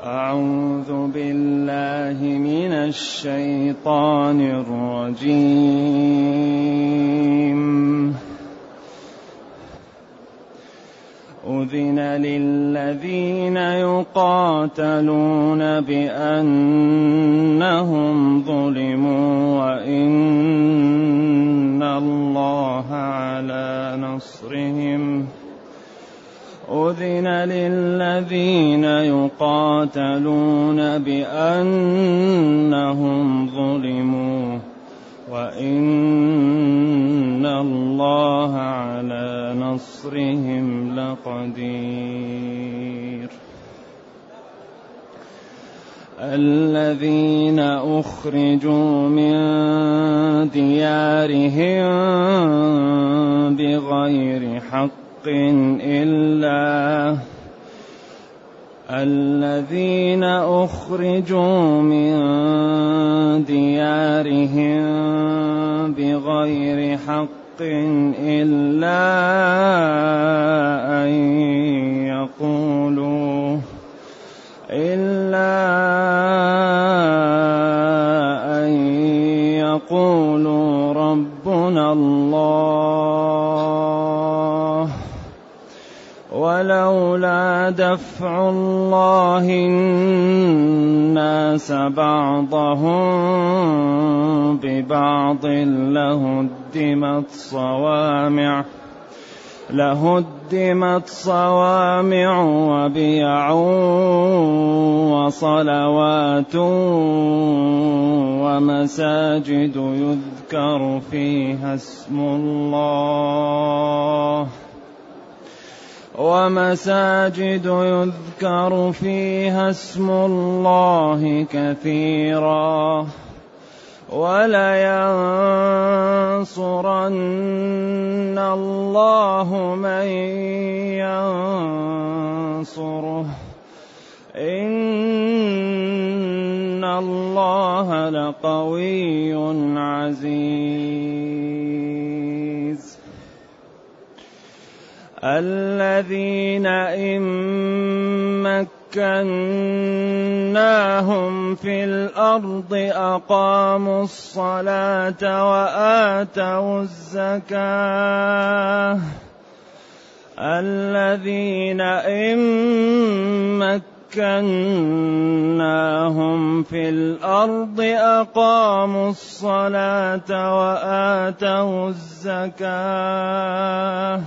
أعوذ بالله من الشيطان الرجيم. أذن للذين يقاتلون بأنهم ظلموا وإن الله على نصرهم أذن للذين يقاتلون بأنهم ظلموا وإن الله على نصرهم لقدير. الذين أخرجوا من ديارهم بغير حق إلا الذين أخرجوا من ديارهم بغير حق إلا أن يقولوا ربنا الله ولولا دفع الله الناس بعضهم ببعض لهدمت صوامع وبيع وصلوات ومساجد يذكر فيها اسم الله كثيرا ولينصرن الله من ينصره إن الله لقوي عزيز. الذين إن مكناهم في الأرض أقاموا الصلاة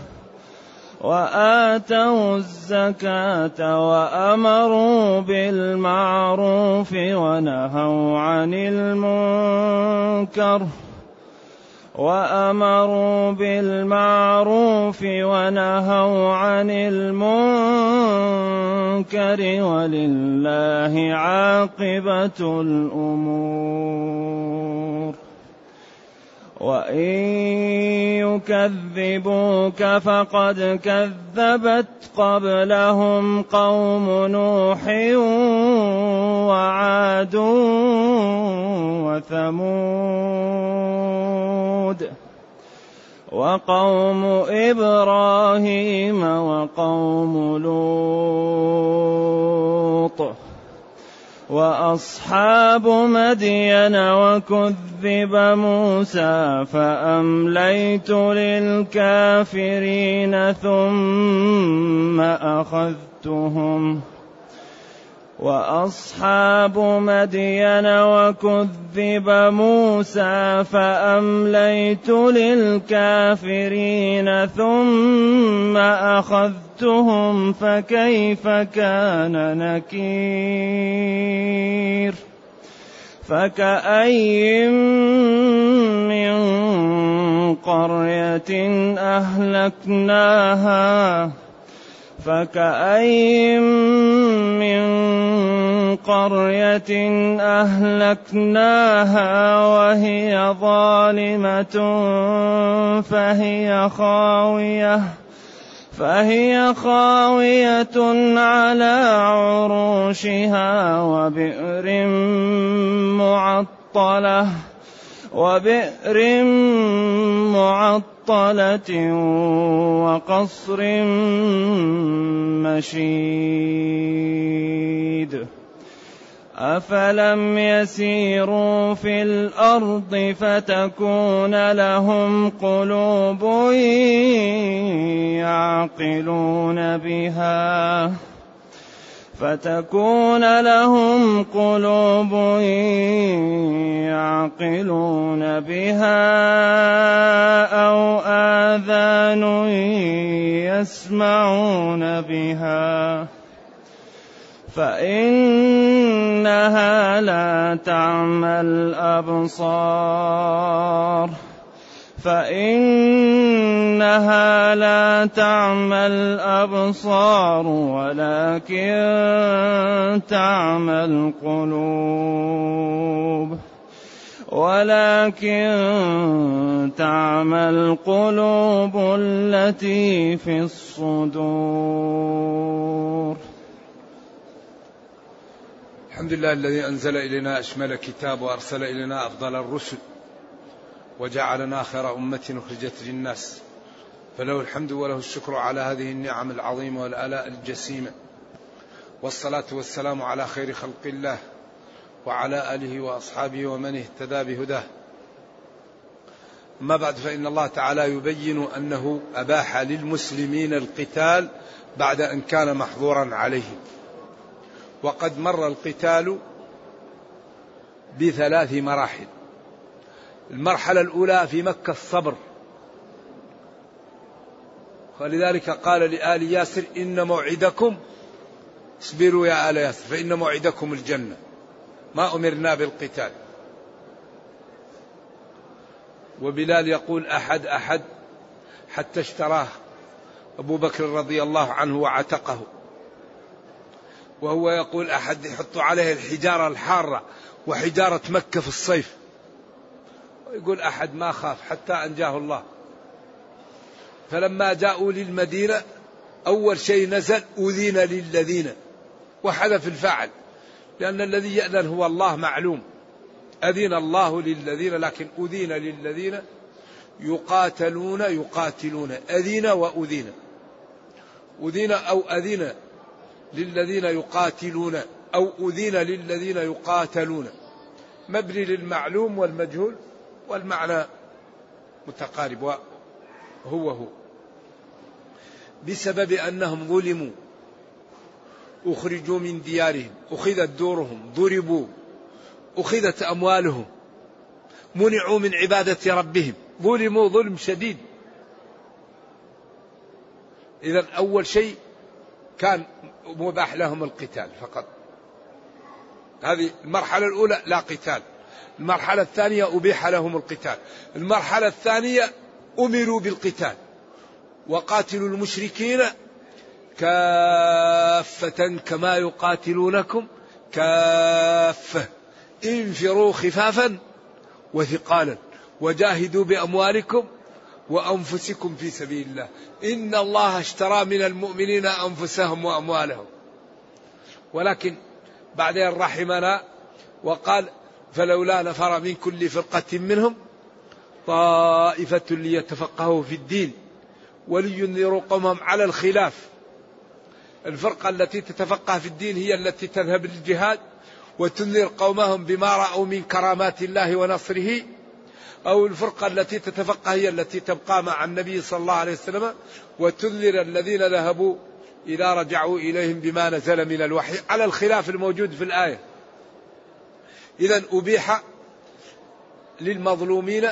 وآتوا الزكاة وأمروا بالمعروف ونهوا عن المنكر ولله عاقبة الأمور. وإن يكذبوك فقد كذبت قبلهم قوم نوح وعاد وثمود وقوم إبراهيم وقوم لوط وأصحاب مدين وكذب موسى فأمليت للكافرين ثم أخذتهم فكيف كان نكير. فكأي من قرية أهلكناها وهي ظالمة فهي خاوية على عروشها وبئر معطلة وقصر مشيد. أفلم يسيروا في الأرض فتكون لهم قلوب يعقلون بها أو آذان يسمعون بها فإنها لا تعمى الأبصار ولكن تعمى القلوب التي في الصدور. الحمد لله الذي أنزل إلينا أشمل كتاب وأرسل إلينا أفضل الرسل وجعلنا خير أمة أخرجت للناس، فله الحمد وله الشكر على هذه النعم العظيمة والآلاء الجسيمة، والصلاة والسلام على خير خلق الله وعلى آله وأصحابه ومن اهتدى بهداه. أما بعد، فإن الله تعالى يبين أنه أباح للمسلمين القتال بعد أن كان محظورا عليهم، وقد مر القتال بثلاث مراحل. المرحلة الأولى في مكة الصبر، فلذلك قال لآل ياسر إن موعدكم اصبروا يا آل ياسر فإن موعدكم الجنة، ما أمرنا بالقتال. وبلال يقول أحد حتى اشتراه أبو بكر رضي الله عنه وعتقه، وهو يقول أحد يحط عليه الحجارة الحارة وحجارة مكة في الصيف، يقول أحد ما خاف حتى أنجاه الله. فلما جاءوا للمدينة أول شيء نزل أذين للذين، وحذف الفاعل لأن الذي يأذن هو الله معلوم، أذن الله للذين، لكن أذين للذين يقاتلون أذين وأذين أو أذين للذين يقاتلون أو أذين للذين يقاتلون، مبني للمعلوم والمجهول والمعنى متقارب وهو بسبب أنهم ظلموا، أخرجوا من ديارهم، أخذت دورهم، ضربوا، أخذت أموالهم، منعوا من عبادة ربهم، ظلموا ظلم شديد. إذا أول شيء كان مباح لهم القتال فقط، هذه المرحلة الأولى لا قتال. المرحلة الثانية أبيح لهم القتال. المرحلة الثانية أمروا بالقتال، وقاتلوا المشركين كافة كما يقاتلونكم كافة، انفروا خفافا وثقالا، وجاهدوا بأموالكم وأنفسكم في سبيل الله، إن الله اشترى من المؤمنين أنفسهم وأموالهم. ولكن بعدين رحمنا وقال فلولا نفر من كل فرقة منهم طائفة ليتفقهوا في الدين ولينذروا قومهم على الخلاف. الفرقة التي تتفقه في الدين هي التي تذهب للجهاد وتنذر قومهم بما رأوا من كرامات الله ونصره، أو الفرقة التي تتفقه هي التي تبقى مع النبي صلى الله عليه وسلم وتنذر الذين ذهبوا إذا رجعوا إليهم بما نزل من الوحي على الخلاف الموجود في الآية. إذا أبيح للمظلومين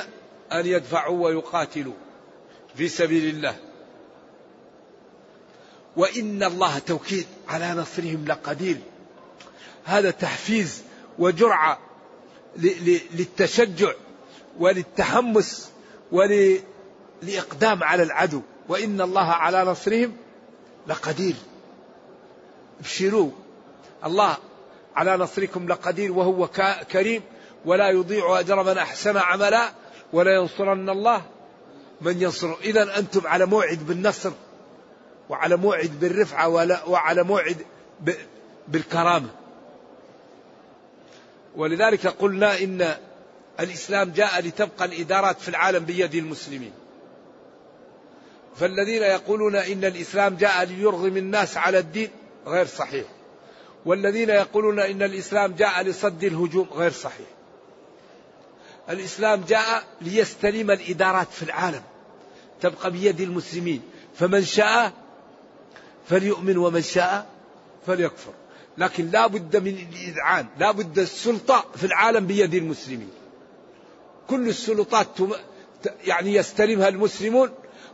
أن يدفعوا ويقاتلوا في سبيل الله، وإن الله توكيد على نصرهم لقدير، هذا تحفيز وجرعة للتشجع وللتحمس ولإقدام على العدو، وإن الله على نصرهم لقدير، ابشروا الله على نصركم لقدير وهو كريم ولا يضيع أجر من أحسن عملا ولا ينصرن الله من ينصره. إذا أنتم على موعد بالنصر وعلى موعد بالرفعة وعلى موعد بالكرامة. ولذلك قلنا إن الإسلام جاء لتبقى الإدارات في العالم بيد المسلمين، فالذين يقولون إن الإسلام جاء ليرغم الناس على الدين غير صحيح، والذين يقولون إن الإسلام جاء لصد الهجوم غير صحيح. الإسلام جاء ليستلم الإدارات في العالم، تبقى بيد المسلمين، فمن شاء فليؤمن ومن شاء فليكفر، لكن لا بد من الإذعان، لا بد السلطة في العالم بيد المسلمين، كل السلطات يعني يستلمها المسلمون،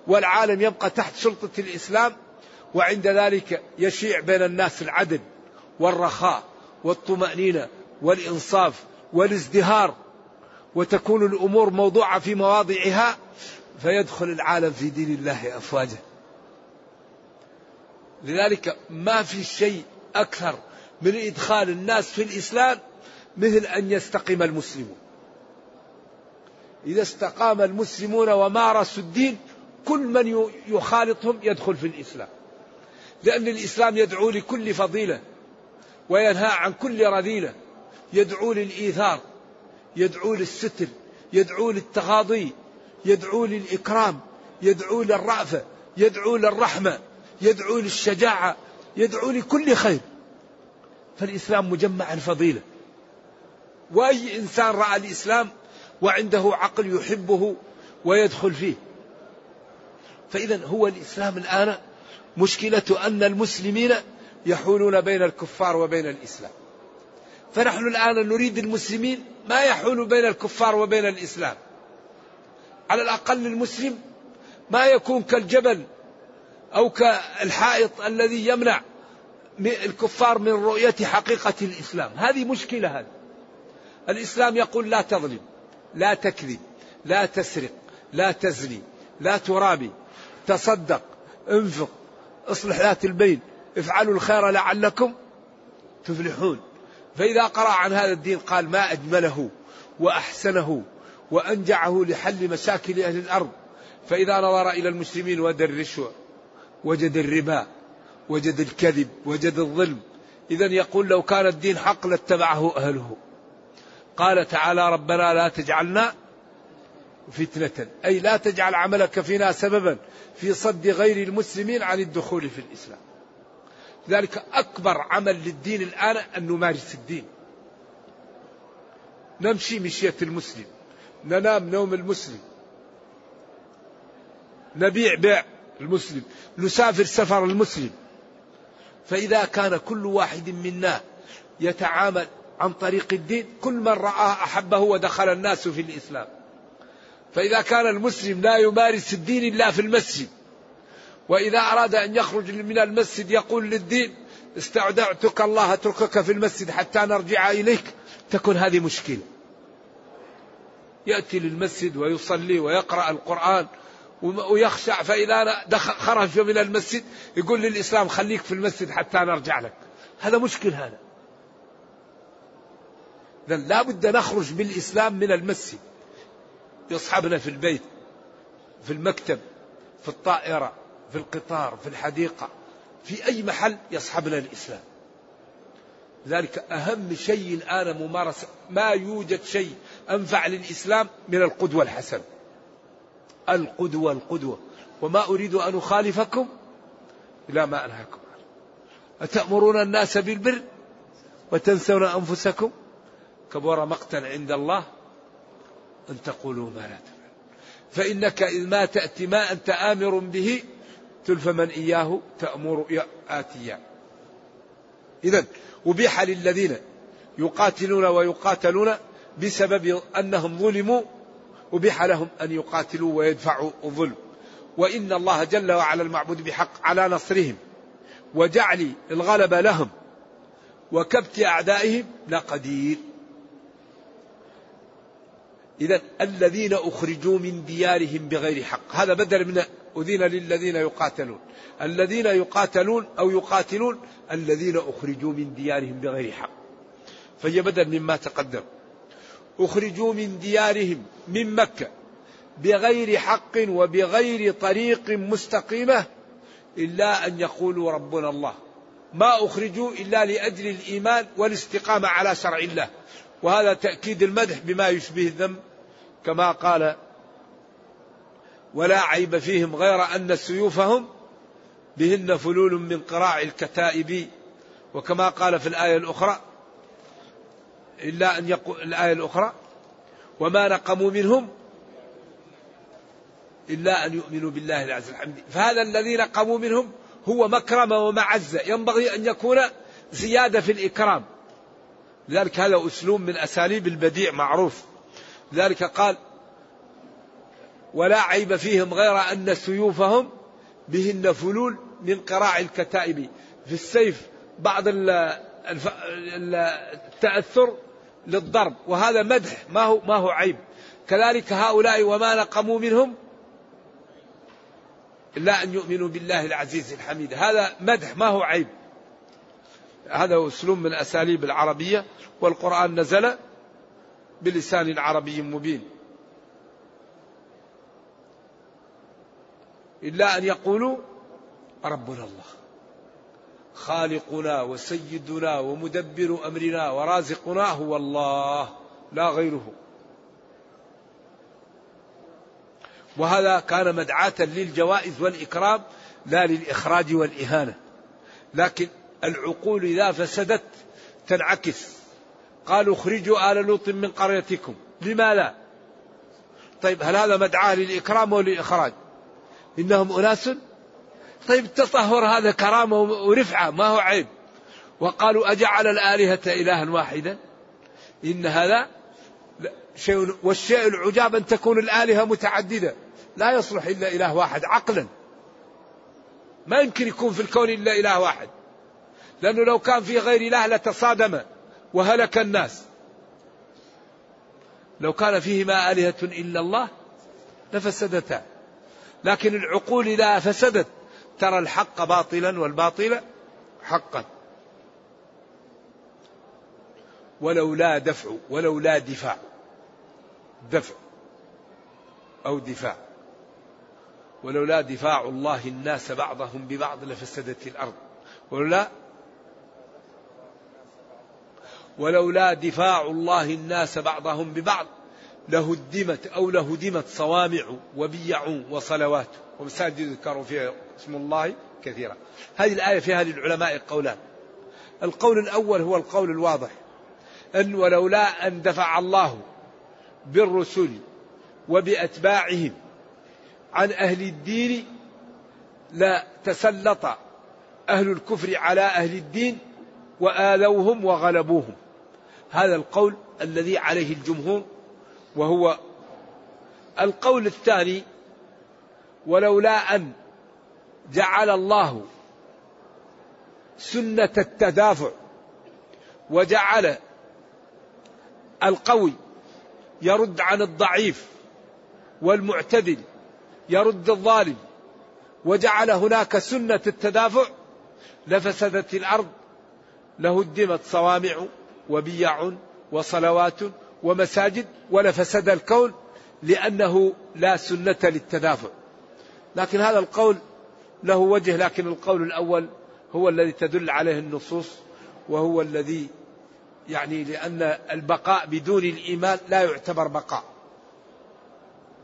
والعالم يبقى تحت سلطة الإسلام، وعند ذلك يشيع بين الناس العدل والرخاء والطمأنينة والإنصاف والازدهار، وتكون الأمور موضوعة في مواضعها، فيدخل العالم في دين الله أفواجا. لذلك ما في شيء أكثر من إدخال الناس في الإسلام مثل أن يستقيم المسلمون. إذا استقام المسلمون ومارسوا الدين كل من يخالطهم يدخل في الإسلام، لأن الإسلام يدعو لكل فضيلة وينهى عن كل رذيلة، يدعو للإيثار، يدعو للستر، يدعو للتغاضي، يدعو للإكرام، يدعو للرأفة، يدعو للرحمة، يدعو للشجاعة، يدعو لكل خير. فالإسلام مجمع الفضيلة، وأي إنسان رأى الإسلام وعنده عقل يحبه ويدخل فيه. فإذا هو الإسلام الآن مشكلة أن المسلمين يحولون بين الكفار وبين الإسلام، فنحن الآن نريد المسلمين ما يحول بين الكفار وبين الإسلام، على الأقل المسلم ما يكون كالجبل أو كالحائط الذي يمنع الكفار من رؤية حقيقة الإسلام. هذه مشكلة. هذا الإسلام يقول لا تظلم، لا تكذب، لا تسرق، لا تزني، لا ترابي، تصدق، انفق، اصلح ذات البين، افعلوا الخير لعلكم تفلحون. فإذا قرأ عن هذا الدين قال ما أجمله وأحسنه وأنجعه لحل مشاكل أهل الأرض. فإذا نظر إلى المسلمين وجد الرشوة، وجد الربا، وجد الكذب، وجد الظلم. إذا يقول لو كان الدين حق لاتبعه أهله. قال تعالى ربنا لا تجعلنا فتنة، أي لا تجعل عملك فينا سببا في صد غير المسلمين عن الدخول في الإسلام. لذلك أكبر عمل للدين الآن أن نمارس الدين، نمشي مشية المسلم، ننام نوم المسلم، نبيع بيع المسلم، نسافر سفر المسلم. فإذا كان كل واحد منا يتعامل عن طريق الدين كل من رآه أحبه ودخل الناس في الإسلام. فإذا كان المسلم لا يمارس الدين إلا في المسجد، وإذا أراد أن يخرج من المسجد يقول للدين استودعتك الله أتركك في المسجد حتى نرجع إليك، تكون هذه مشكلة. يأتي للمسجد ويصلي ويقرأ القرآن ويخشع، فإذا خرج من المسجد يقول للإسلام خليك في المسجد حتى نرجع لك، هذا مشكل. هذا إذن لا بد نخرج بالإسلام من المسجد، يصحبنا في البيت، في المكتب، في الطائرة، في القطار، في الحديقة، في أي محل يصحبنا الإسلام. لذلك أهم شيء الآن ممارسة، ما يوجد شيء أنفع للإسلام من القدوة الحسنة. القدوة، وما أريد أن أخالفكم إلى ما أنهاكم عنه، أتأمرون الناس بالبر وتنسون أنفسكم، كبر مقتا عند الله أن تقولوا ما لا تفعل، فإنك إذ ما تأتي ما أنت آمر به تلف من إياه تأمر آتيا. إذن أبيح للذين يقاتلون ويقاتلون بسبب أنهم ظلموا، أبيح لهم أن يقاتلوا ويدفعوا الظلم، وإن الله جل وعلا المعبود بحق على نصرهم وجعل الغلبة لهم وكبت أعدائهم لقدير. إذن الذين أخرجوا من ديارهم بغير حق، هذا بدل من أذين للذين يقاتلون. الذين يقاتلون أو يقاتلون الذين أخرجوا من ديارهم بغير حق، فهي بدل مما تقدم. أخرجوا من ديارهم من مكة بغير حق وبغير طريق مستقيمة، إلا أن يقولوا ربنا الله. ما أخرجوا إلا لأجل الإيمان والاستقامة على شرع الله، وهذا تأكيد المدح بما يشبه الذم، كما قال ولا عيب فيهم غير أن سيوفهم بهن فلول من قراع الكتائب وكما قال في الآية الأخرى إلا أن يقول الآية الأخرى وما نقموا منهم إلا أن يؤمنوا بالله العزيز الحميد. فهذا الذي نقموا منهم هو مكرمة ومعزة، ينبغي أن يكون زيادة في الإكرام، لذلك هذا أسلوب من أساليب البديع معروف. لذلك قال ولا عيب فيهم غير أن سيوفهم بهن فلول من قراع الكتائب. في السيف بعض التأثر للضرب، وهذا مدح ما هو عيب. كذلك هؤلاء وما نقموا منهم إلا أن يؤمنوا بالله العزيز الحميد، هذا مدح ما هو عيب. هذا أسلوب من أساليب العربية، والقرآن نزل بلسان عربي مبين. إلا أن يقولوا ربنا الله خالقنا وسيدنا ومدبر أمرنا ورازقنا هو الله لا غيره. وهذا كان مدعاة للجوائز والإكرام لا للإخراج والإهانة، لكن العقول إذا فسدت تنعكس. قالوا اخرجوا آل لوط من قريتكم، لما لا؟ طيب هل هذا مدعاة للإكرام وللإخراج؟ إنهم أناس، طيب التطهر هذا كرامة ورفعة ما هو عيب. وقالوا أجعل الآلهة إلها واحدا إن هذا شيء، والشيء العجاب أن تكون الآلهة متعددة، لا يصلح إلا إله واحد عقلا، ما يمكن يكون في الكون إلا إله واحد، لأنه لو كان في غير إله لتصادم وهلك الناس. لو كان فيهما آلهة إلا الله لفسدتا، لكن العقول إذا فسدت ترى الحق باطلا والباطل حقا. ولولا دفاع الله الناس بعضهم ببعض لفسدت الأرض ولولا دفاع الله الناس بعضهم ببعض لهدمت صوامع وبيع وصلوات ومساجد يذكر فيها اسم الله كثيرا. هذه الآية فيها للعلماء قولان. القول الأول هو القول الواضح، أن ولولا أن دفع الله بالرسل وبأتباعهم عن أهل الدين لا تسلط أهل الكفر على أهل الدين وآلوهم وغلبوهم. هذا القول الذي عليه الجمهور، وهو القول الثاني ولولا أن جعل الله سنة التدافع وجعل القوي يرد عن الضعيف والمعتدل يرد الظالم وجعل هناك سنة التدافع لفسدت الأرض، لهدمت صوامع وبيع وصلوات ومساجد ولفسد الكون، لأنه لا سنة للتدافع. لكن هذا القول له وجه، لكن القول الأول هو الذي تدل عليه النصوص، وهو الذي لأن البقاء بدون الإيمان لا يعتبر بقاء.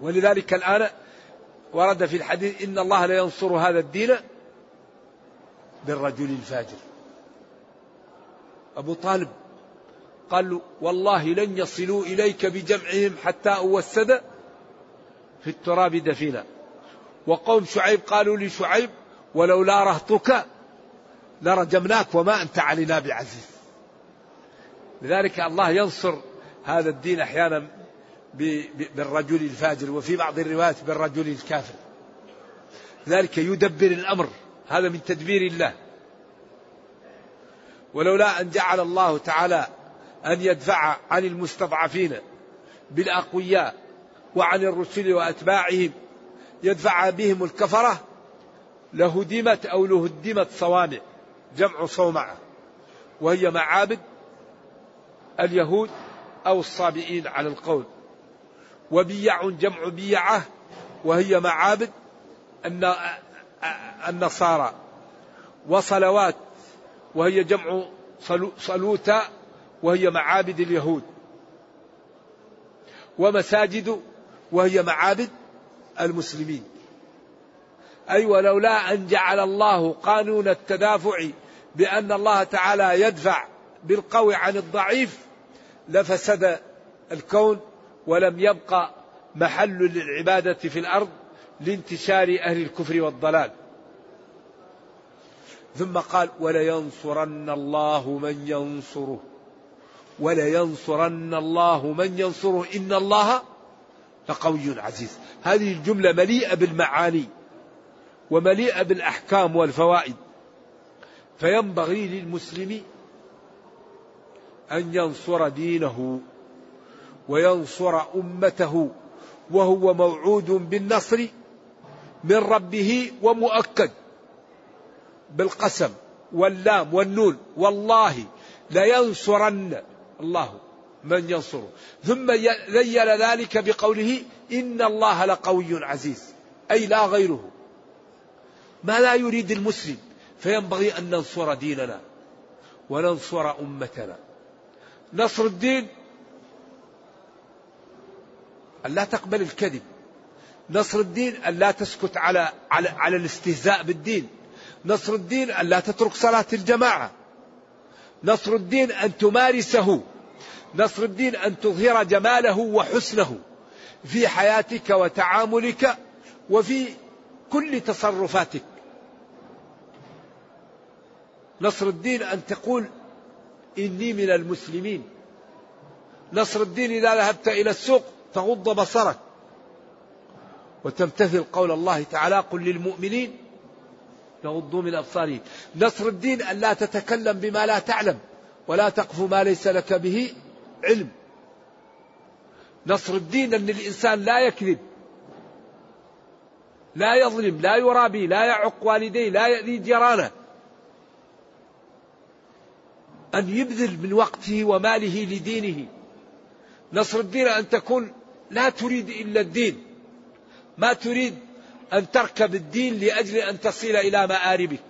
ولذلك الآن ورد في الحديث إن الله لا ينصر هذا الدين بالرجل الفاجر. أبو طالب قال له والله لن يصلوا إليك بجمعهم حتى أوسد في التراب دفينا. وقوم شعيب قالوا لشعيب ولولا رهطك لرجمناك وما أنت علينا بعزيز. لذلك الله ينصر هذا الدين أحيانا بالرجل الفاجر، وفي بعض الروايات بالرجل الكافر، ذلك يدبر الأمر، هذا من تدبير الله. ولولا أن جعل الله تعالى أن يدفع عن المستضعفين بالأقوياء وعن الرسل وأتباعهم يدفع بهم الكفرة لهدمت صوامع، جمع صومعة، وهي معابد اليهود أو الصابئين على القول، وبيع جمع بيعة وهي معابد النصارى، وصلوات وهي جمع صلوتا وهي معابد اليهود، ومساجد وهي معابد المسلمين. أي ولولا أن جعل الله قانون التدافع بأن الله تعالى يدفع بالقوي عن الضعيف لفسد الكون ولم يبقى محل للعبادة في الأرض لانتشار أهل الكفر والضلال. ثم قال ولينصرن الله من ينصره ولينصرن الله من ينصره إن الله لقوي عزيز. هذه الجملة مليئة بالمعاني ومليئة بالأحكام والفوائد، فينبغي للمسلم أن ينصر دينه وينصر أمته، وهو موعود بالنصر من ربه ومؤكد بالقسم واللام والنون، والله لينصرن الله من ينصره. ثم ذيل ذلك بقوله إن الله لقوي عزيز، أي لا غيره، ما لا يريد المسلم. فينبغي أن ننصر ديننا وننصر أمتنا. نصر الدين أن لا تقبل الكذب، نصر الدين أن لا تسكت على الاستهزاء بالدين، نصر الدين أن لا تترك صلاة الجماعة، نصر الدين أن تمارسه، نصر الدين أن تظهر جماله وحسنه في حياتك وتعاملك وفي كل تصرفاتك. نصر الدين أن تقول إني من المسلمين. نصر الدين إذا ذهبت إلى السوق تغض بصرك وتمتثل قول الله تعالى قل للمؤمنين يغضوا من أبصارهم. نصر الدين أن لا تتكلم بما لا تعلم ولا تقف ما ليس لك به علم. نصر الدين أن الإنسان لا يكذب، لا يظلم، لا يرابي، لا يعق والديه، لا يأذي جيرانه، أن يبذل من وقته وماله لدينه. نصر الدين أن تكون لا تريد إلا الدين، ما تريد أن تركب الدين لأجل أن تصل إلى مآربك.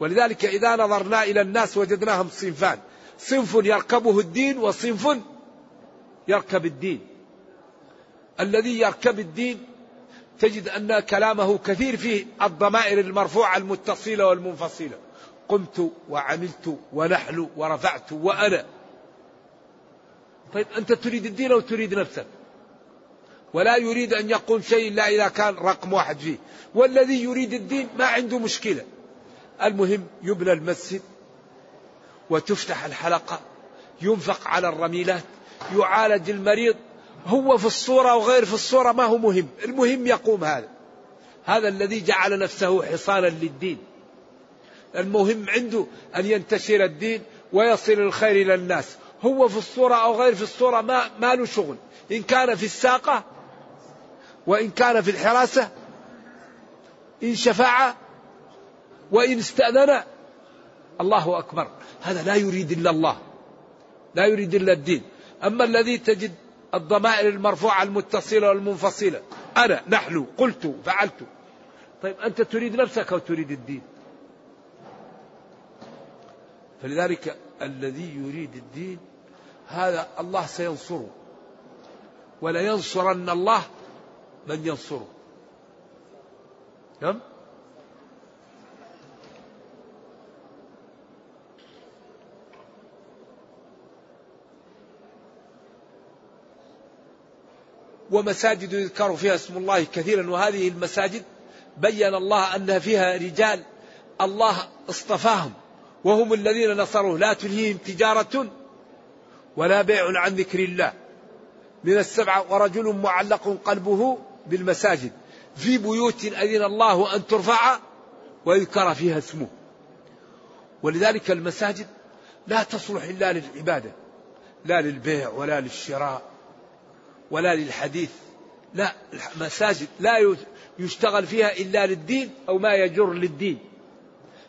ولذلك إذا نظرنا إلى الناس وجدناهم صنفان، صنف يركبه الدين وصنف يركب الدين. الذي يركب الدين تجد أن كلامه كثير فيه الضمائر المرفوعة المتصلة والمنفصلة، قمت وعملت ونحل ورفعت وأنا. طيب أنت تريد الدين أو تريد نفسك؟ ولا يريد أن يقول شيء إلا إذا كان رقم واحد فيه، والذي يريد الدين ما عنده مشكلة. المهم يبنى المسجد وتفتح الحلقة، ينفق على الرميلات، يعالج المريض، هو في الصورة وغير في الصورة ما هو مهم، المهم يقوم. هذا الذي جعل نفسه حصانا للدين، المهم عنده أن ينتشر الدين ويصل الخير إلى الناس، هو في الصورة أو غير في الصورة ما له شغل، إن كان في الساقة وإن كان في الحراسة، إن شفاعة وإن استأذن. الله أكبر، هذا لا يريد إلا الله، لا يريد إلا الدين. أما الذي تجد الضمائر المرفوعة المتصلة والمنفصلة، أنا نحن قلت فعلت. طيب أنت تريد نفسك أو تريد الدين؟ فلذلك الذي يريد الدين هذا الله سينصره، ولينصرن الله من ينصره. نعم. ومساجد يذكر فيها اسم الله كثيرا، وهذه المساجد بين الله أن فيها رجال الله اصطفاهم وهم الذين نصروه، لا تلهيهم تجارة ولا بيع عن ذكر الله من السبعة ورجل معلق قلبه بالمساجد في بيوت أذن الله أن ترفع ويذكر فيها اسمه. ولذلك المساجد لا تصلح إلا للعبادة، لا للبيع ولا للشراء ولا للحديث، لا، مساجد لا يشتغل فيها إلا للدين أو ما يجر للدين،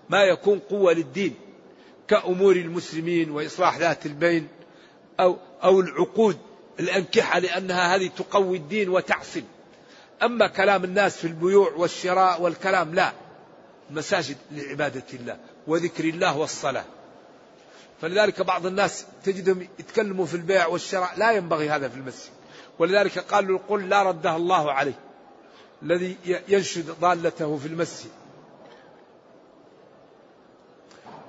ما يكون قوة للدين كأمور المسلمين وإصلاح ذات البين أو العقود الأنكحة، لأنها هذه تقوي الدين وتعصب. أما كلام الناس في البيوع والشراء والكلام لا، مساجد لعبادة الله وذكر الله والصلاة. فلذلك بعض الناس تجدهم يتكلموا في البيع والشراء، لا ينبغي هذا في المسجد. ولذلك قالوا القول لا ردها الله عليه الذي ينشد ضالته في المسجد.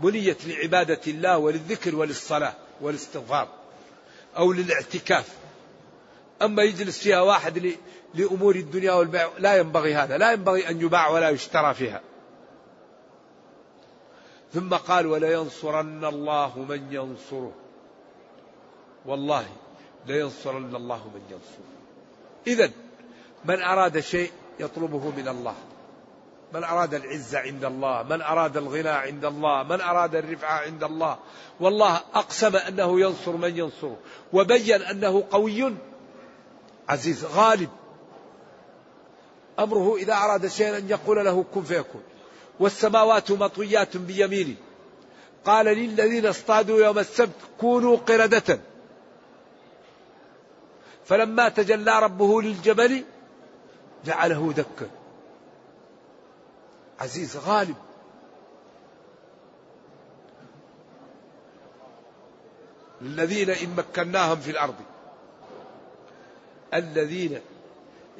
بنيت لعبادة الله وللذكر وللصلاة والاستغفار أو للاعتكاف. أما يجلس فيها واحد لأمور الدنيا والبيع لا ينبغي هذا، لا ينبغي أن يباع ولا يشترى فيها. ثم قال ولينصرن الله من ينصره، والله لينصرن الله من ينصره. إذن من أراد شيء يطلبه من الله، من أراد العزة عند الله، من أراد الغنى عند الله، من أراد الرفعة عند الله. والله أقسم أنه ينصر من ينصره، وبين أنه قوي عزيز غالب، أمره إذا أراد شيئا أن يقول له كن فيكون. والسماوات مطويات بيمينه، قال للذين اصطادوا يوم السبت كونوا قردة فلما تجلى ربه للجبل جعله دكا. عزيز غالب. الذين إن مكناهم في الأرض، الذين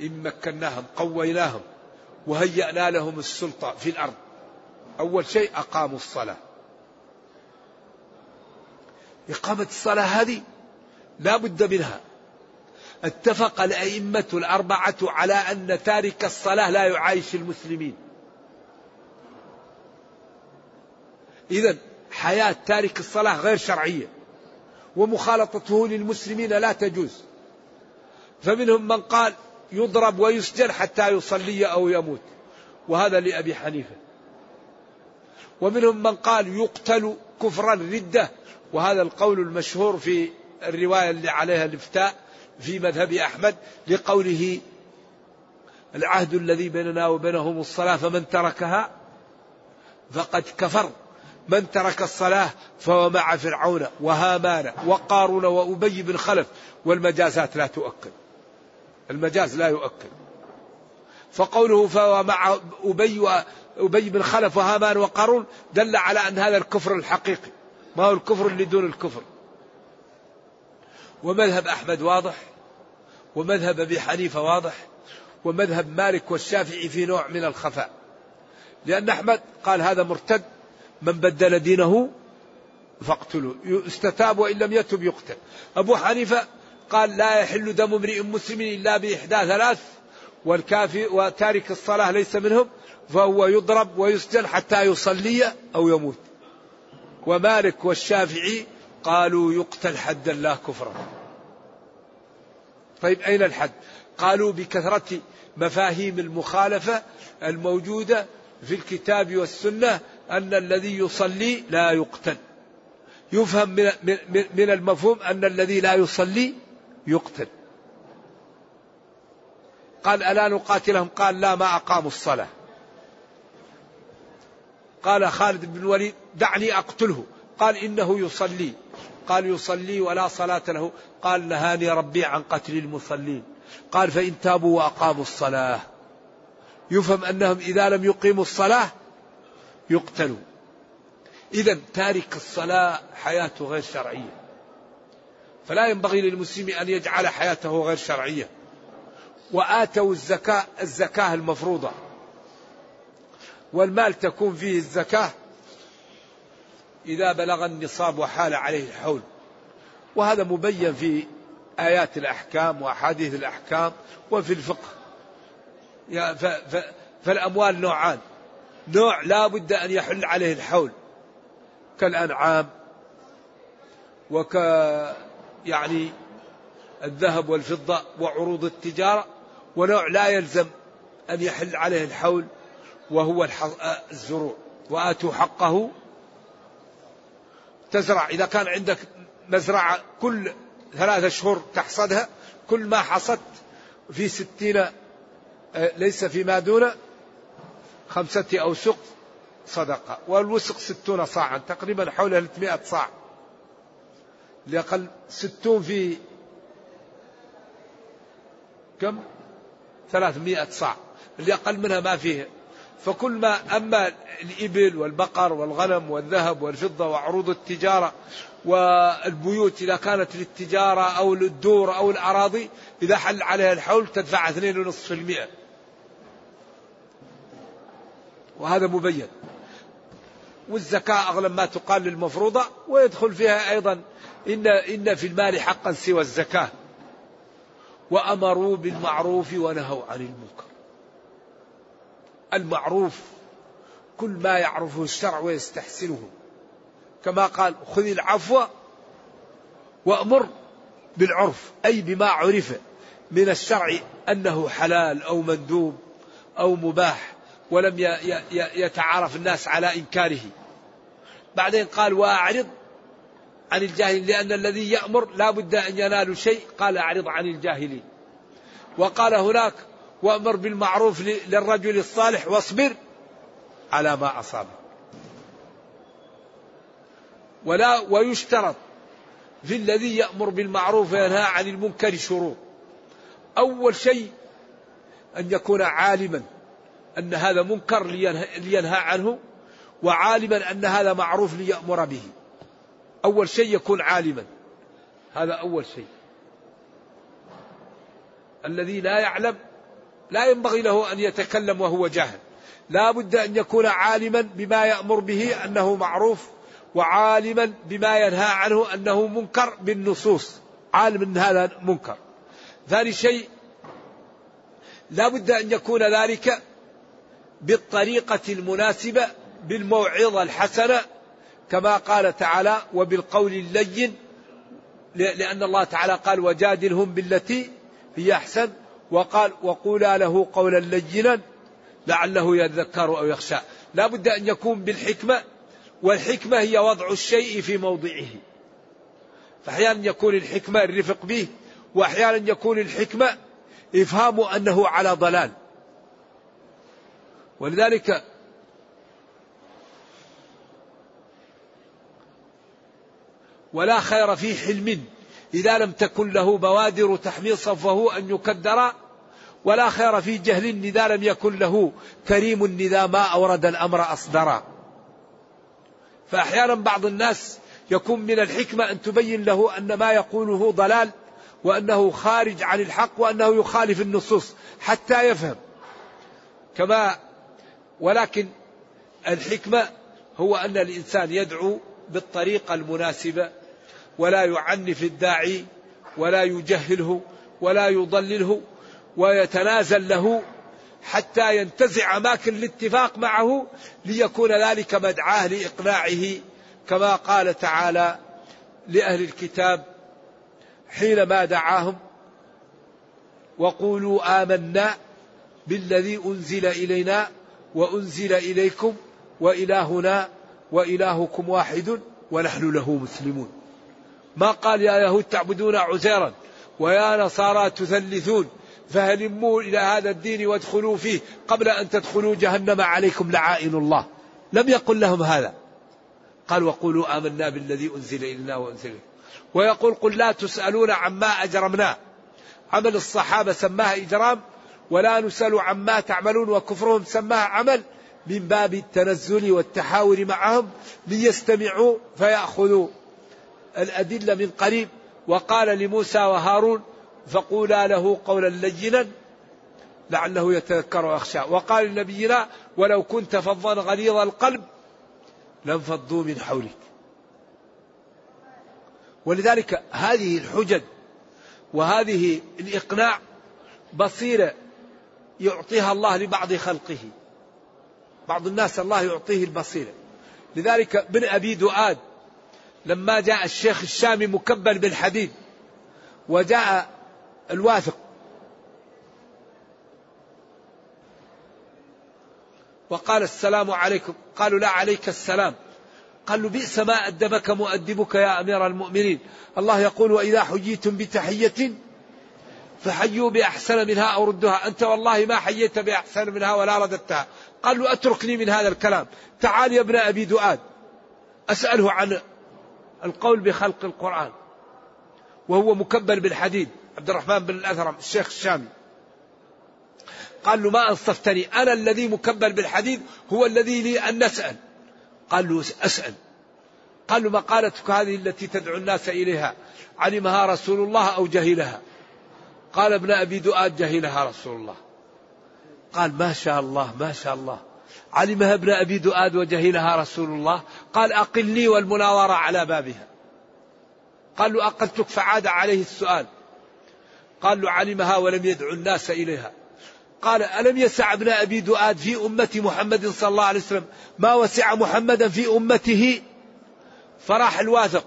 إن مكناهم قويناهم وهيأنا لهم السلطة في الأرض. أول شيء أقاموا الصلاة. إقامة الصلاة هذه لا بد منها. اتفق الأئمة الأربعة على أن تارك الصلاة لا يعايش المسلمين. إذن حياة تارك الصلاة غير شرعية، ومخالطته للمسلمين لا تجوز. فمنهم من قال يضرب ويسجن حتى يصلي أو يموت، وهذا لأبي حنيفة. ومنهم من قال يقتل كفرا ردة، وهذا القول المشهور في الرواية اللي عليها الإفتاء في مذهب أحمد لقوله العهد الذي بيننا وبينهم الصلاة فمن تركها فقد كفر. من ترك الصلاة فهو مع فرعون وهامان وقارون وأبي بن خلف. والمجازات لا تؤكد، المجاز لا يؤكد. فقوله فهو مع أبي بن خلف وهامان وقارون دل على أن هذا الكفر الحقيقي، ما هو الكفر اللي دون الكفر. ومذهب أحمد واضح، ومذهب أبي حنيفة واضح، ومذهب مالك والشافعي في نوع من الخفاء، لأن أحمد قال هذا مرتد، من بدل دينه فاقتله، يستتاب وإن لم يتب يقتل. أبو حنيفة قال لا يحل دم امرئ مسلم إلا بإحدى ثلاث، والكافر وتارك الصلاة ليس منهم، فهو يضرب ويسجن حتى يصلي أو يموت. ومالك والشافعي قالوا يقتل حدا لا كفرا. طيب أين الحد؟ قالوا بكثرة مفاهيم المخالفة الموجودة في الكتاب والسنة أن الذي يصلي لا يقتل. يفهم من المفهوم أن الذي لا يصلي يقتل. قال ألا نقاتلهم؟ قال لا، ما أقاموا الصلاة. قال خالد بن الوليد دعني أقتله. قال إنه يصلي. قال يصلي ولا صلاة له. قال نهاني ربي عن قتل المصلين. قال فإن تابوا وأقاموا الصلاة. يفهم أنهم إذا لم يقيموا الصلاة يقتلوا. إذا تارك الصلاة حياته غير شرعية، فلا ينبغي للمسلم أن يجعل حياته غير شرعية. وآتوا الزكاة المفروضة، والمال تكون فيه الزكاة إذا بلغ النصاب وحال عليه الحول. وهذا مبين في آيات الأحكام وأحاديث الأحكام وفي الفقه. فالأموال نوعان، نوع لا بد أن يحل عليه الحول كالأنعام وك يعني الذهب والفضة وعروض التجارة، ونوع لا يلزم أن يحل عليه الحول وهو الزروع. وآتوا حقه تزرع، إذا كان عندك مزرعة كل 3 أشهر تحصدها، كل ما حصدت في 60 ليس فيما دون 5 أوسق صدقة، والوسق 60 صاعا تقريبا حول 300 صاع، لأقل 60 في كم 300 صاع، اللي أقل منها ما فيها. فكل ما أما الإبل والبقر والغنم والذهب والفضة وعروض التجارة والبيوت إذا كانت للتجارة أو للدور أو الأراضي، إذا حل عليها الحول تدفع 2.5%، وهذا مبين. والزكاة أغلى ما تقال للمفروضة، ويدخل فيها أيضا إن في المال حقا سوى الزكاة. وأمروا بالمعروف ونهوا عن المنكر. المعروف كل ما يعرفه الشرع ويستحسنه، كما قال خذ العفو وأمر بالعرف، أي بما عرف من الشرع أنه حلال أو مندوب أو مباح، ولم يتعارف الناس على إنكاره. بعدين قال وأعرض عن الجاهل، لأن الذي يأمر لا بد أن ينال شيء، قال أعرض عن الجاهلين. وقال هناك وأمر بالمعروف للرجل الصالح واصبر على ما أصابه. ولا ويشترط في الذي يأمر بالمعروف وينهى عن المنكر شروط. أول شيء أن يكون عالما أن هذا منكر لينهى عنه، وعالما أن هذا معروف ليأمر به. أول شيء يكون عالما، هذا أول شيء. الذي لا يعلم لا ينبغي له أن يتكلم وهو جاهل، لا بد أن يكون عالما بما يأمر به أنه معروف، وعالما بما ينهى عنه أنه منكر بالنصوص، عالم أن هذا منكر. ثاني شيء لا بد أن يكون ذلك بالطريقة المناسبة بالموعظة الحسنة، كما قال تعالى وبالقول اللين، لأن الله تعالى قال وجادلهم بالتي هي أحسن، وقال وقولا له قولا لينا لعله يذكر أو يخشى. لا بد أن يكون بالحكمة، والحكمة هي وضع الشيء في موضعه، فأحيانا يكون الحكمة الرفق به، وأحيانا يكون الحكمة إفهام أنه على ضلال. ولذلك ولا خير في حلم إذا لم تكن له بوادر تحمي صفه أن يكدر، ولا خير في جهل إذا لم يكن له كريم إذا ما أورد الأمر أصدر. فأحيانا بعض الناس يكون من الحكمة أن تبين له أن ما يقوله ضلال، وأنه خارج عن الحق، وأنه يخالف النصوص حتى يفهم. كما ولكن الحكمة هو أن الإنسان يدعو بالطريقة المناسبة، ولا يعنف الداعي، ولا يجهله، ولا يضلله، ويتنازل له حتى ينتزع أماكن الاتفاق معه، ليكون ذلك مدعاه لإقناعه، كما قال تعالى لأهل الكتاب حينما دعاهم وقولوا آمنا بالذي أنزل إلينا وأنزل إليكم وإلهنا وإلهكم واحد ونحن له مسلمون. ما قال يا يهود تعبدون عزيرا ويا نصارى تثلثون فهلموا إلى هذا الدين وادخلوا فيه قبل أن تدخلوا جهنم عليكم لعائن الله، لم يقل لهم هذا. قال وقولوا آمنا بالذي أنزل إلينا وأنزل إليكم، ويقول قل لا تسألون عما أجرمنا، عمل الصحابة سماها إجرام، ولا نسأل عما تعملون، وكفرهم سماها عمل، من باب التنزل والتحاور معهم ليستمعوا فيأخذوا الأدلة من قريب. وقال لموسى وهارون فقولا له قولا لينا لعله يتذكر ويخشى. وقال لنبينا ولو كنت فظا غليظ القلب لانفضوا من حولك. ولذلك هذه الحجج وهذه الإقناع بصيرة يعطيها الله لبعض خلقه. بعض الناس الله يعطيه البصيرة. لذلك ابن أبي دؤاد لما جاء الشيخ الشامي مكبل بالحديد وجاء الواثق وقال السلام عليكم، قالوا لا عليك السلام، قال له بئس ما أدبك مؤدبك يا أمير المؤمنين، الله يقول وإذا حييتم بتحية فحيوا بأحسن منها أو ردها، أنت والله ما حييت بأحسن منها ولا ردتها. قال له أتركني من هذا الكلام، تعال يا ابن أبي دؤاد أسأله عن القول بخلق القرآن، وهو مكبل بالحديد عبد الرحمن بن الأثرم الشيخ الشامي. قال له ما أنصفتني، أنا الذي مكبل بالحديد هو الذي لي أن نسأل. قال له أسأل. قال له مقالتك هذه التي تدعو الناس إليها علمها رسول الله أو جهلها؟ قال ابن أبي دؤاد جهلها رسول الله. قال ما شاء الله ما شاء الله، علمها ابن أبي دؤاد وجهلها رسول الله، قال أقلني والمناظرة على بابها. قال له أقلتك، فعاد عليه السؤال. قال له علمها ولم يدعو الناس إليها. قال ألم يسع ابن أبي دؤاد في أمة محمد صلى الله عليه وسلم ما وسع محمدا في أمته؟ فراح الواثق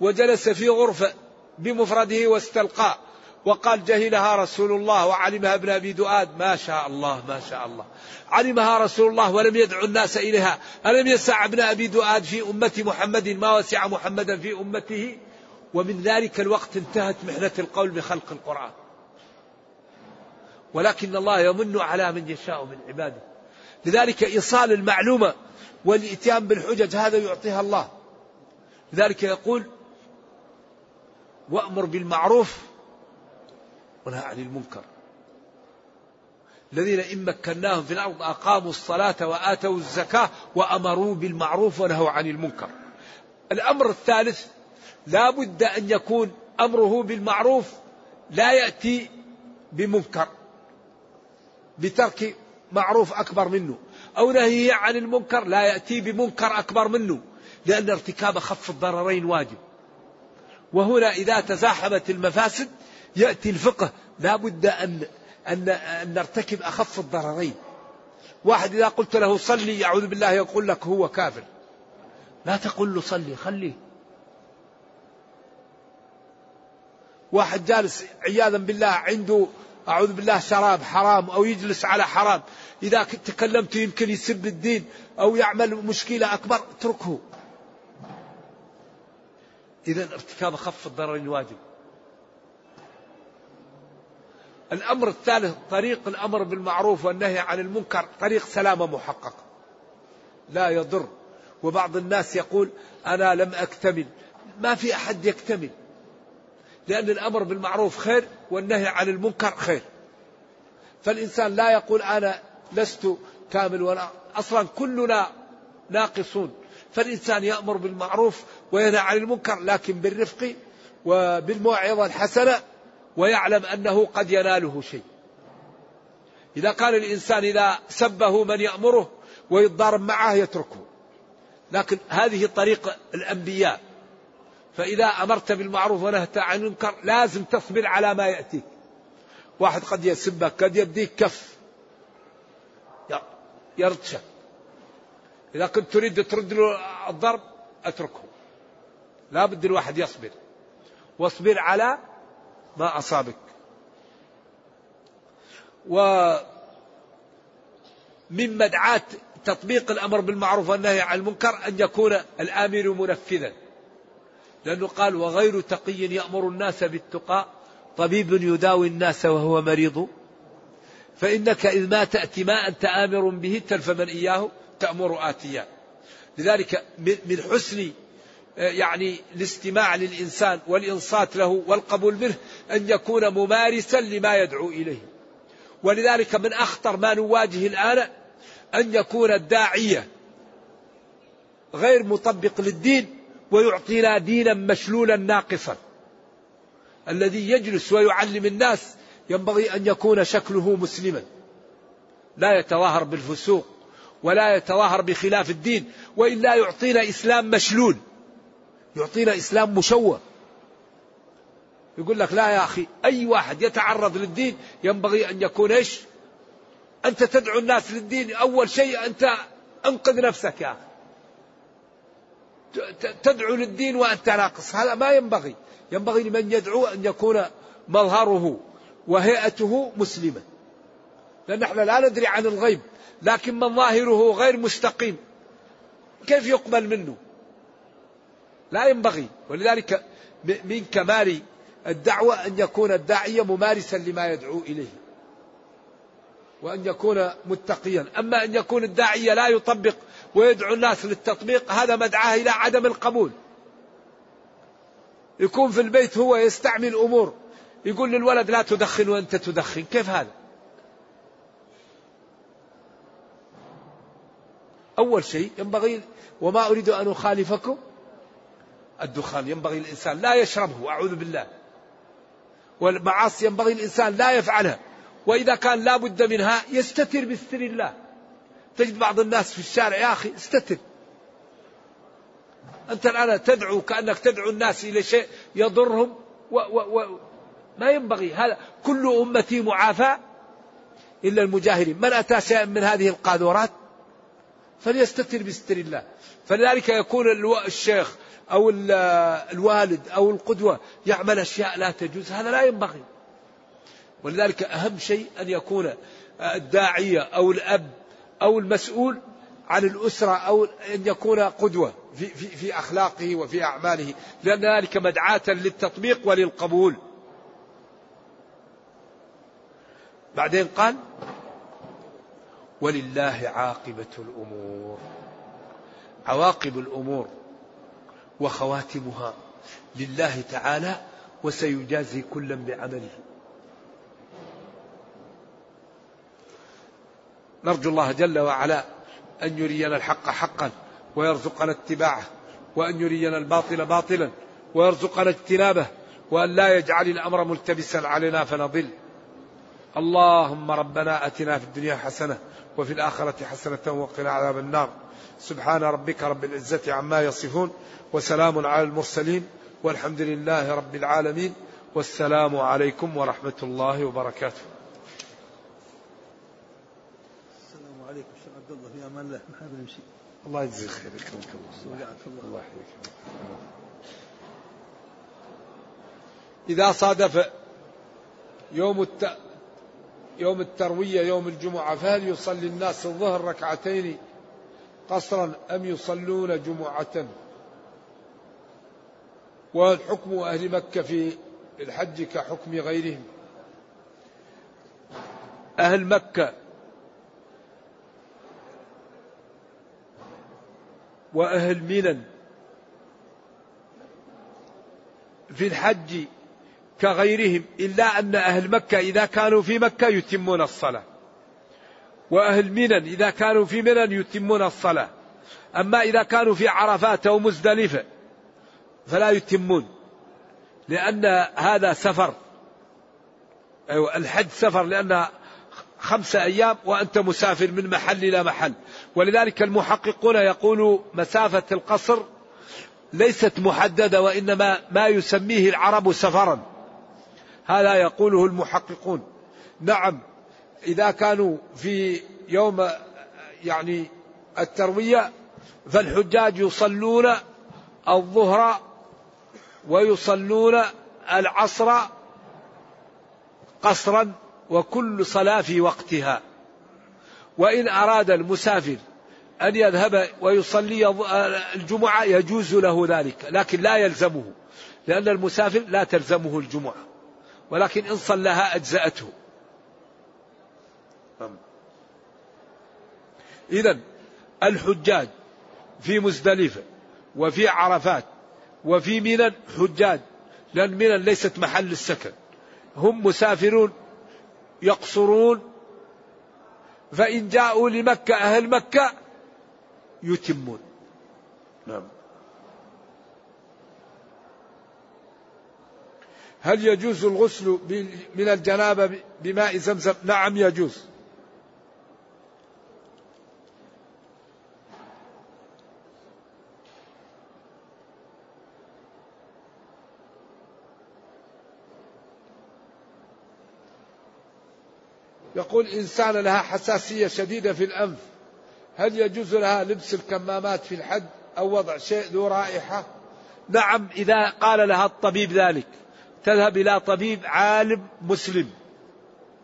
وجلس في غرفة بمفرده واستلقى، وقال جهلها رسول الله وعلمها ابن أبي دؤاد، ما شاء الله ما شاء الله، علمها رسول الله ولم يدعو الناس إليها، ألم يسع ابن أبي دؤاد في أمة محمد ما وسع محمدا في أمته. ومن ذلك الوقت انتهت محنة القول بخلق القرآن، ولكن الله يمن على من يشاء من عباده. لذلك إيصال المعلومة والإتيان بالحجج هذا يعطيها الله. لذلك يقول وأمر بالمعروف ونهى عن المنكر، الذين إن مكناهم في الأرض أقاموا الصلاة وآتوا الزكاة وأمروا بالمعروف ونهوا عن المنكر. الأمر الثالث لا بد أن يكون أمره بالمعروف لا يأتي بمنكر، بترك معروف أكبر منه، أو نهي عن المنكر لا يأتي بمنكر أكبر منه، لأن ارتكاب خف الضررين واجب. وهنا إذا تزاحمت المفاسد يأتي الفقه، لا بد أن نرتكب أخف الضررين. واحد إذا قلت له صلي يعوذ بالله يقول لك هو كافر، لا تقول له صلي، خليه. واحد جالس عياذا بالله عنده أعوذ بالله شراب حرام أو يجلس على حرام، إذا تكلمت يمكن يسب الدين أو يعمل مشكلة أكبر، اتركه. إذا ارتكاب خف الضرر واجب. الأمر الثالث طريق الأمر بالمعروف والنهي عن المنكر طريق سلامة محققة لا يضر. وبعض الناس يقول أنا لم أكتمل، ما في أحد يكتمل، لأن الأمر بالمعروف خير والنهي عن المنكر خير. فالإنسان لا يقول أنا لست كامل، ولا أصلا كلنا ناقصون. فالإنسان يأمر بالمعروف وينهى عن المنكر، لكن بالرفق وبالموعظة الحسنة، ويعلم أنه قد يناله شيء. إذا كان الإنسان إذا سبه من يأمره ويتضارب معه يتركه، لكن هذه طريق الأنبياء. فإذا أمرت بالمعروف ونهت عن المنكر لازم تصبر على ما يأتيك. واحد قد يسبك، قد يديك كف يرتشك، إذا كنت تريد ترد له الضرب أتركه، لا بد الواحد يصبر. واصبر على ما أصابك. ومن مدعاة تطبيق الأمر بالمعروف والنهي عن المنكر أن يكون الآمر منفذا، لأنه قال وغير تقي يأمر الناس بالتقى طبيب يداوي الناس وهو مريض، فإنك إذ ما تأتي ما أنت آمر به تلف من إياه تأمر آتيا. لذلك من حسن الاستماع للإنسان والإنصات له والقبول منه أن يكون ممارسا لما يدعو إليه. ولذلك من أخطر ما نواجه الآن أن يكون الداعية غير مطبق للدين ويعطينا دينا مشلولا ناقصا. الذي يجلس ويعلم الناس ينبغي أن يكون شكله مسلما، لا يتظاهر بالفسوق ولا يتظاهر بخلاف الدين، وإلا يعطينا إسلام مشلول، يعطينا إسلام مشوه. يقول لك لا يا أخي، أي واحد يتعرض للدين ينبغي أن يكون إيش؟ أنت تدعو الناس للدين، أول شيء أنت أنقذ نفسك يا أخي، تدعو للدين وأنت ناقص، هذا ما ينبغي. ينبغي لمن يدعو أن يكون مظهره وهيئته مسلمة، لأن احنا لا ندري عن الغيب، لكن من ظاهره غير مستقيم كيف يقبل منه؟ لا ينبغي. ولذلك من كمال الدعوة أن يكون الداعية ممارسا لما يدعو إليه، وأن يكون متقيا. أما أن يكون الداعية لا يطبق ويدعو الناس للتطبيق، هذا مدعاه إلى عدم القبول. يكون في البيت هو يستعمل أمور، يقول للولد لا تدخن وأنت تدخن، كيف هذا؟ أول شيء ينبغي، وما أريد أن أخالفكم، الدخان ينبغي الإنسان لا يشربه أعوذ بالله، والمعاصي ينبغي الإنسان لا يفعلها، وإذا كان لا بد منها يستتر بستر الله، تجد بعض الناس في الشارع يا أخي استتر. أنت الآن تدعو كأنك تدعو الناس إلى شيء يضرهم ما ينبغي. هذا كل أمتي معافى إلا المجاهرين. من أتى شيئا من هذه القاذورات فليستتر بستر الله. فلذلك يكون الشيخ أو الوالد أو القدوة يعمل أشياء لا تجوز، هذا لا ينبغي. ولذلك أهم شيء أن يكون الداعية أو الأب أو المسؤول عن الأسرة أو أن يكون قدوة في أخلاقه وفي أعماله، لأن ذلك مدعاة للتطبيق وللقبول. بعدين قال ولله عاقبة الأمور، عواقب الأمور وخواتمها لله تعالى، وسيجازي كلا بعمله. نرجو الله جل وعلا أن يرينا الحق حقا ويرزقنا اتباعه، وأن يرينا الباطل باطلا ويرزقنا اجتنابه، وأن لا يجعل الأمر ملتبسا علينا فنضل. اللهم ربنا أتنا في الدنيا حسنة وفي الآخرة حسنة وقنا عذاب النار. سبحان ربك رب العزة عما يصفون، وسلام على المرسلين، والحمد لله رب العالمين، والسلام عليكم ورحمة الله وبركاته. السلام عليكم شيخ عبد الله، في أمان الله، نحن نمشي. الله يجزيك خير، يكرمك الله. إذا صادف يوم التروية يوم الجمعة، فهل يصلي الناس الظهر ركعتين قصرا أم يصلون جمعة؟ والحكم أهل مكة في الحج كحكم غيرهم. أهل مكة وأهل منى في الحج كغيرهم، إلا أن أهل مكة إذا كانوا في مكة يتمون الصلاة، وأهل منى إذا كانوا في منى يتمون الصلاة. أما إذا كانوا في عرفات أو مزدلفة فلا يتمون، لأن هذا سفر، الحج سفر، لأن 5 أيام وأنت مسافر من محل إلى محل. ولذلك المحققون يقولوا مسافة القصر ليست محددة، وإنما ما يسميه العرب سفرا، هذا يقوله المحققون. نعم، إذا كانوا في يوم التروية فالحجاج يصلون الظهر ويصلون العصر قصرا، وكل صلاة في وقتها. وإن أراد المسافر أن يذهب ويصلي الجمعة يجوز له ذلك، لكن لا يلزمه، لأن المسافر لا تلزمه الجمعة، ولكن إن صلىها أجزأته. إذن الحجاج في مزدلفة وفي عرفات وفي منى حجاج، لأن منى ليست محل السكن، هم مسافرون يقصرون، فإن جاءوا لمكة أهل مكة يتمون. نعم. هل يجوز الغسل من الجنابة بماء زمزم؟ نعم يجوز. يقول إنسان لها حساسية شديدة في الأنف، هل يجوز لها لبس الكمامات في الحج أو وضع شيء ذو رائحة؟ نعم، إذا قال لها الطبيب ذلك. تذهب إلى طبيب عالم مسلم،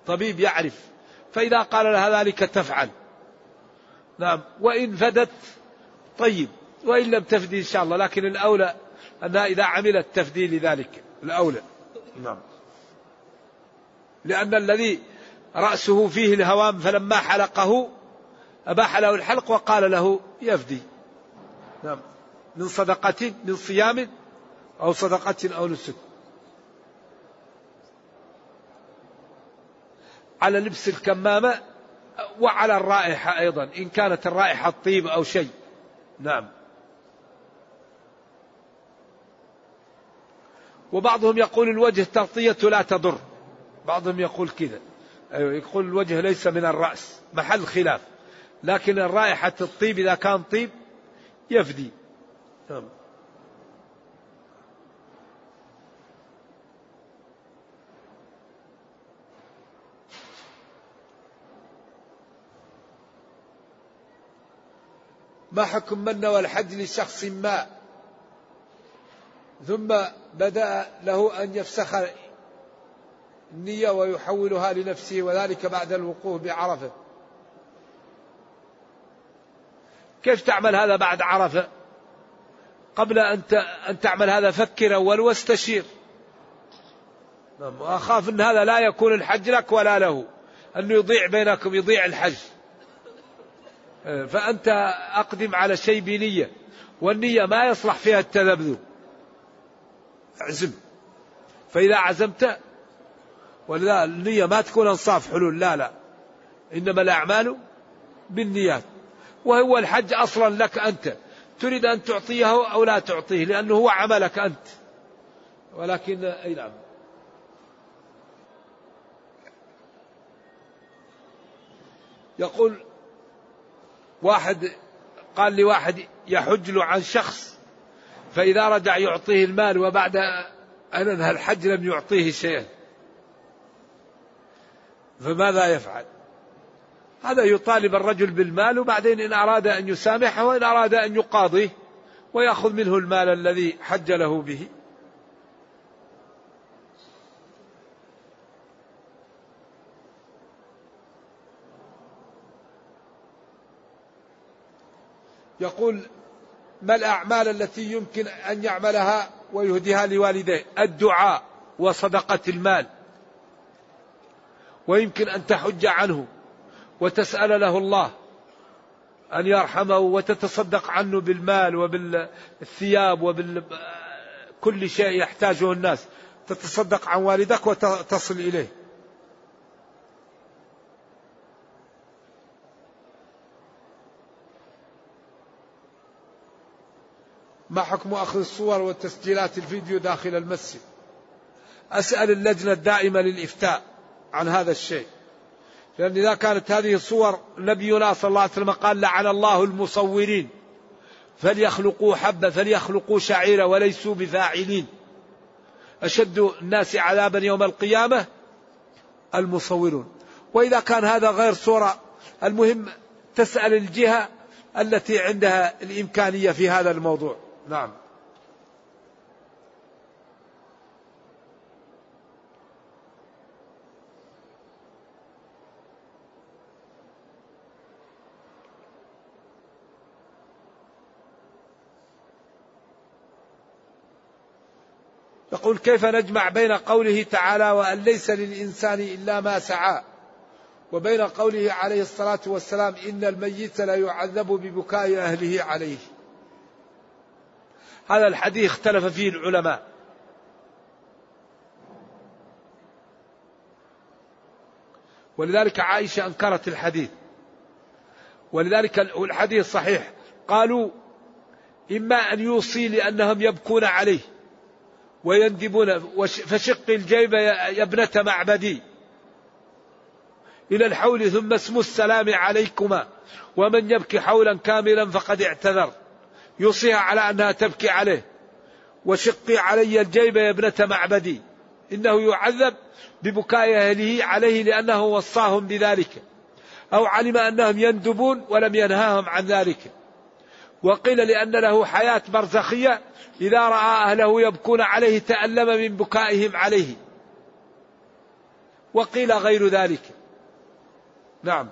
طبيب يعرف، فإذا قال لها ذلك تفعل. نعم، وإن فدت طيب، وإن لم تفدي إن شاء الله، لكن الأولى أنها إذا عملت تفدي لذلك، الأولى. نعم، لأن الذي رأسه فيه الهوام فلما حلقه أباح له الحلق وقال له يفدي. نعم، من صدقة، من صيام أو صدقة أو نسك. على لبس الكمامة وعلى الرائحة أيضا، إن كانت الرائحة طيب أو شيء. نعم. وبعضهم يقول الوجه تغطية لا تضر، بعضهم يقول كذا، يقول الوجه ليس من الرأس، محل خلاف. لكن رائحة الطيب إذا كان طيب يفدي. ما حكم من نوى الحج لشخص ما ثم بدأ له أن يفسخ النية ويحولها لنفسه وذلك بعد الوقوف بعرفة؟ كيف تعمل هذا بعد عرفة؟ قبل أن تعمل هذا فكر أول واستشير. أخاف أن هذا لا يكون الحج لك ولا له، أنه يضيع بينكم، يضيع الحج. فأنت أقدم على شيء بنية، والنية ما يصلح فيها التذبذب. عزم، فإذا عزمت، ولا النية ما تكون أنصاف حلول، لا، إنما الأعمال بالنيات. وهو الحج أصلا لك أنت، تريد أن تعطيه أو لا تعطيه، لأنه هو عملك أنت. ولكن أي نعم. يقول واحد، قال لي واحد يحج له عن شخص، فإذا رجع يعطيه المال، وبعد أن انهى الحج لم يعطيه شيئا، فماذا يفعل؟ هذا يطالب الرجل بالمال، وبعدين إن أراد أن يسامحه، وإن أراد أن يقاضيه ويأخذ منه المال الذي حج له به. يقول ما الأعمال التي يمكن أن يعملها ويهديها لوالديه؟ الدعاء وصدقة المال، ويمكن أن تحج عنه وتسأل له الله أن يرحمه، وتتصدق عنه بالمال وبالثياب وبكل شيء يحتاجه الناس، تتصدق عن والدك وتصل إليه. ما حكم أخذ الصور والتسجيلات الفيديو داخل المسجد؟ أسأل اللجنة الدائمة للإفتاء عن هذا الشيء، لأن إذا كانت هذه الصور، نبينا صلى الله عليه وسلم قال لعن الله المصورين، فليخلقوا حبة فليخلقوا شعيرة وليسوا بفاعلين، أشد الناس عذابا يوم القيامة المصورون. وإذا كان هذا غير صورة، المهم تسأل الجهة التي عندها الإمكانية في هذا الموضوع. نعم. يقول كيف نجمع بين قوله تعالى وأن ليس للإنسان إلا ما سعى، وبين قوله عليه الصلاة والسلام إن الميت لا يعذب ببكاء أهله عليه؟ هذا الحديث اختلف فيه العلماء، ولذلك عائشة أنكرت الحديث، ولذلك الحديث صحيح. قالوا إما أن يوصي لأنهم يبكون عليه ويندبون، فشق الجيب يا ابنة معبدي إلى الحول ثم اسم السلام عليكما، ومن يبكي حولا كاملا فقد اعتذر، يوصيها على أنها تبكي عليه، وشقي علي الجيب يا ابنة معبدي، إنه يعذب ببكاء أهله عليه لأنه وصاهم بذلك، أو علم أنهم يندبون ولم ينهاهم عن ذلك. وقيل لأن له حياة برزخية، إذا رأى أهله يبكون عليه تألم من بكائهم عليه، وقيل غير ذلك. نعم.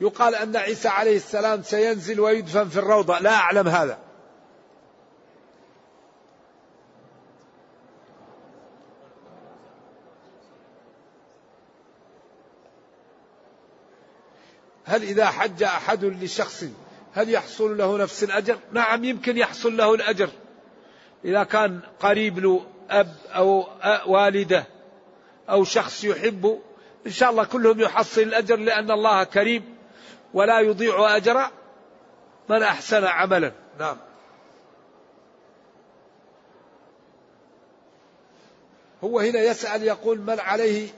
يقال أن عيسى عليه السلام سينزل ويدفن في الروضة، لا أعلم هذا. هل إذا حج أحد لشخص هل يحصل له نفس الأجر؟ نعم، يمكن يحصل له الأجر إذا كان قريب له، أب أو والدة أو شخص يحبه، إن شاء الله كلهم يحصل الأجر، لأن الله كريم ولا يضيع أجر من أحسن عملا. نعم. هو هنا يسأل، يقول من عليه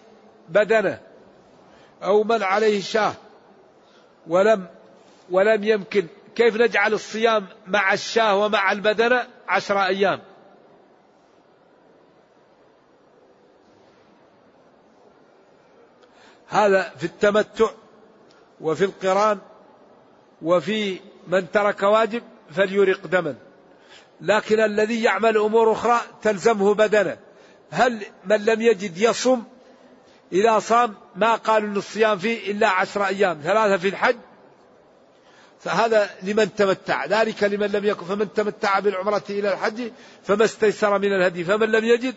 بدنه أو من عليه شاه ولم يمكن، كيف نجعل الصيام مع الشاه ومع البدنة 10 أيام؟ هذا في التمتع وفي القران وفي من ترك واجب فليرق دما. لكن الذي يعمل أمور أخرى تلزمه بدنة. هل من لم يجد يصم؟ إذا صام ما قالوا للصيام فيه إلا 10 أيام، 3 في الحج، فهذا لمن تمتع. ذلك لمن لم يكن، فمن تمتع بالعمرة إلى الحج فما استيسر من الهدي، فمن لم يجد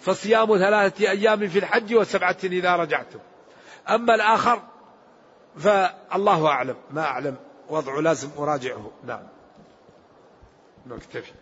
فصيام 3 أيام في الحج و7 إذا رجعتم. أما الآخر فالله أعلم، ما أعلم، وضعه لازم أراجعه. نعم، نكتفي.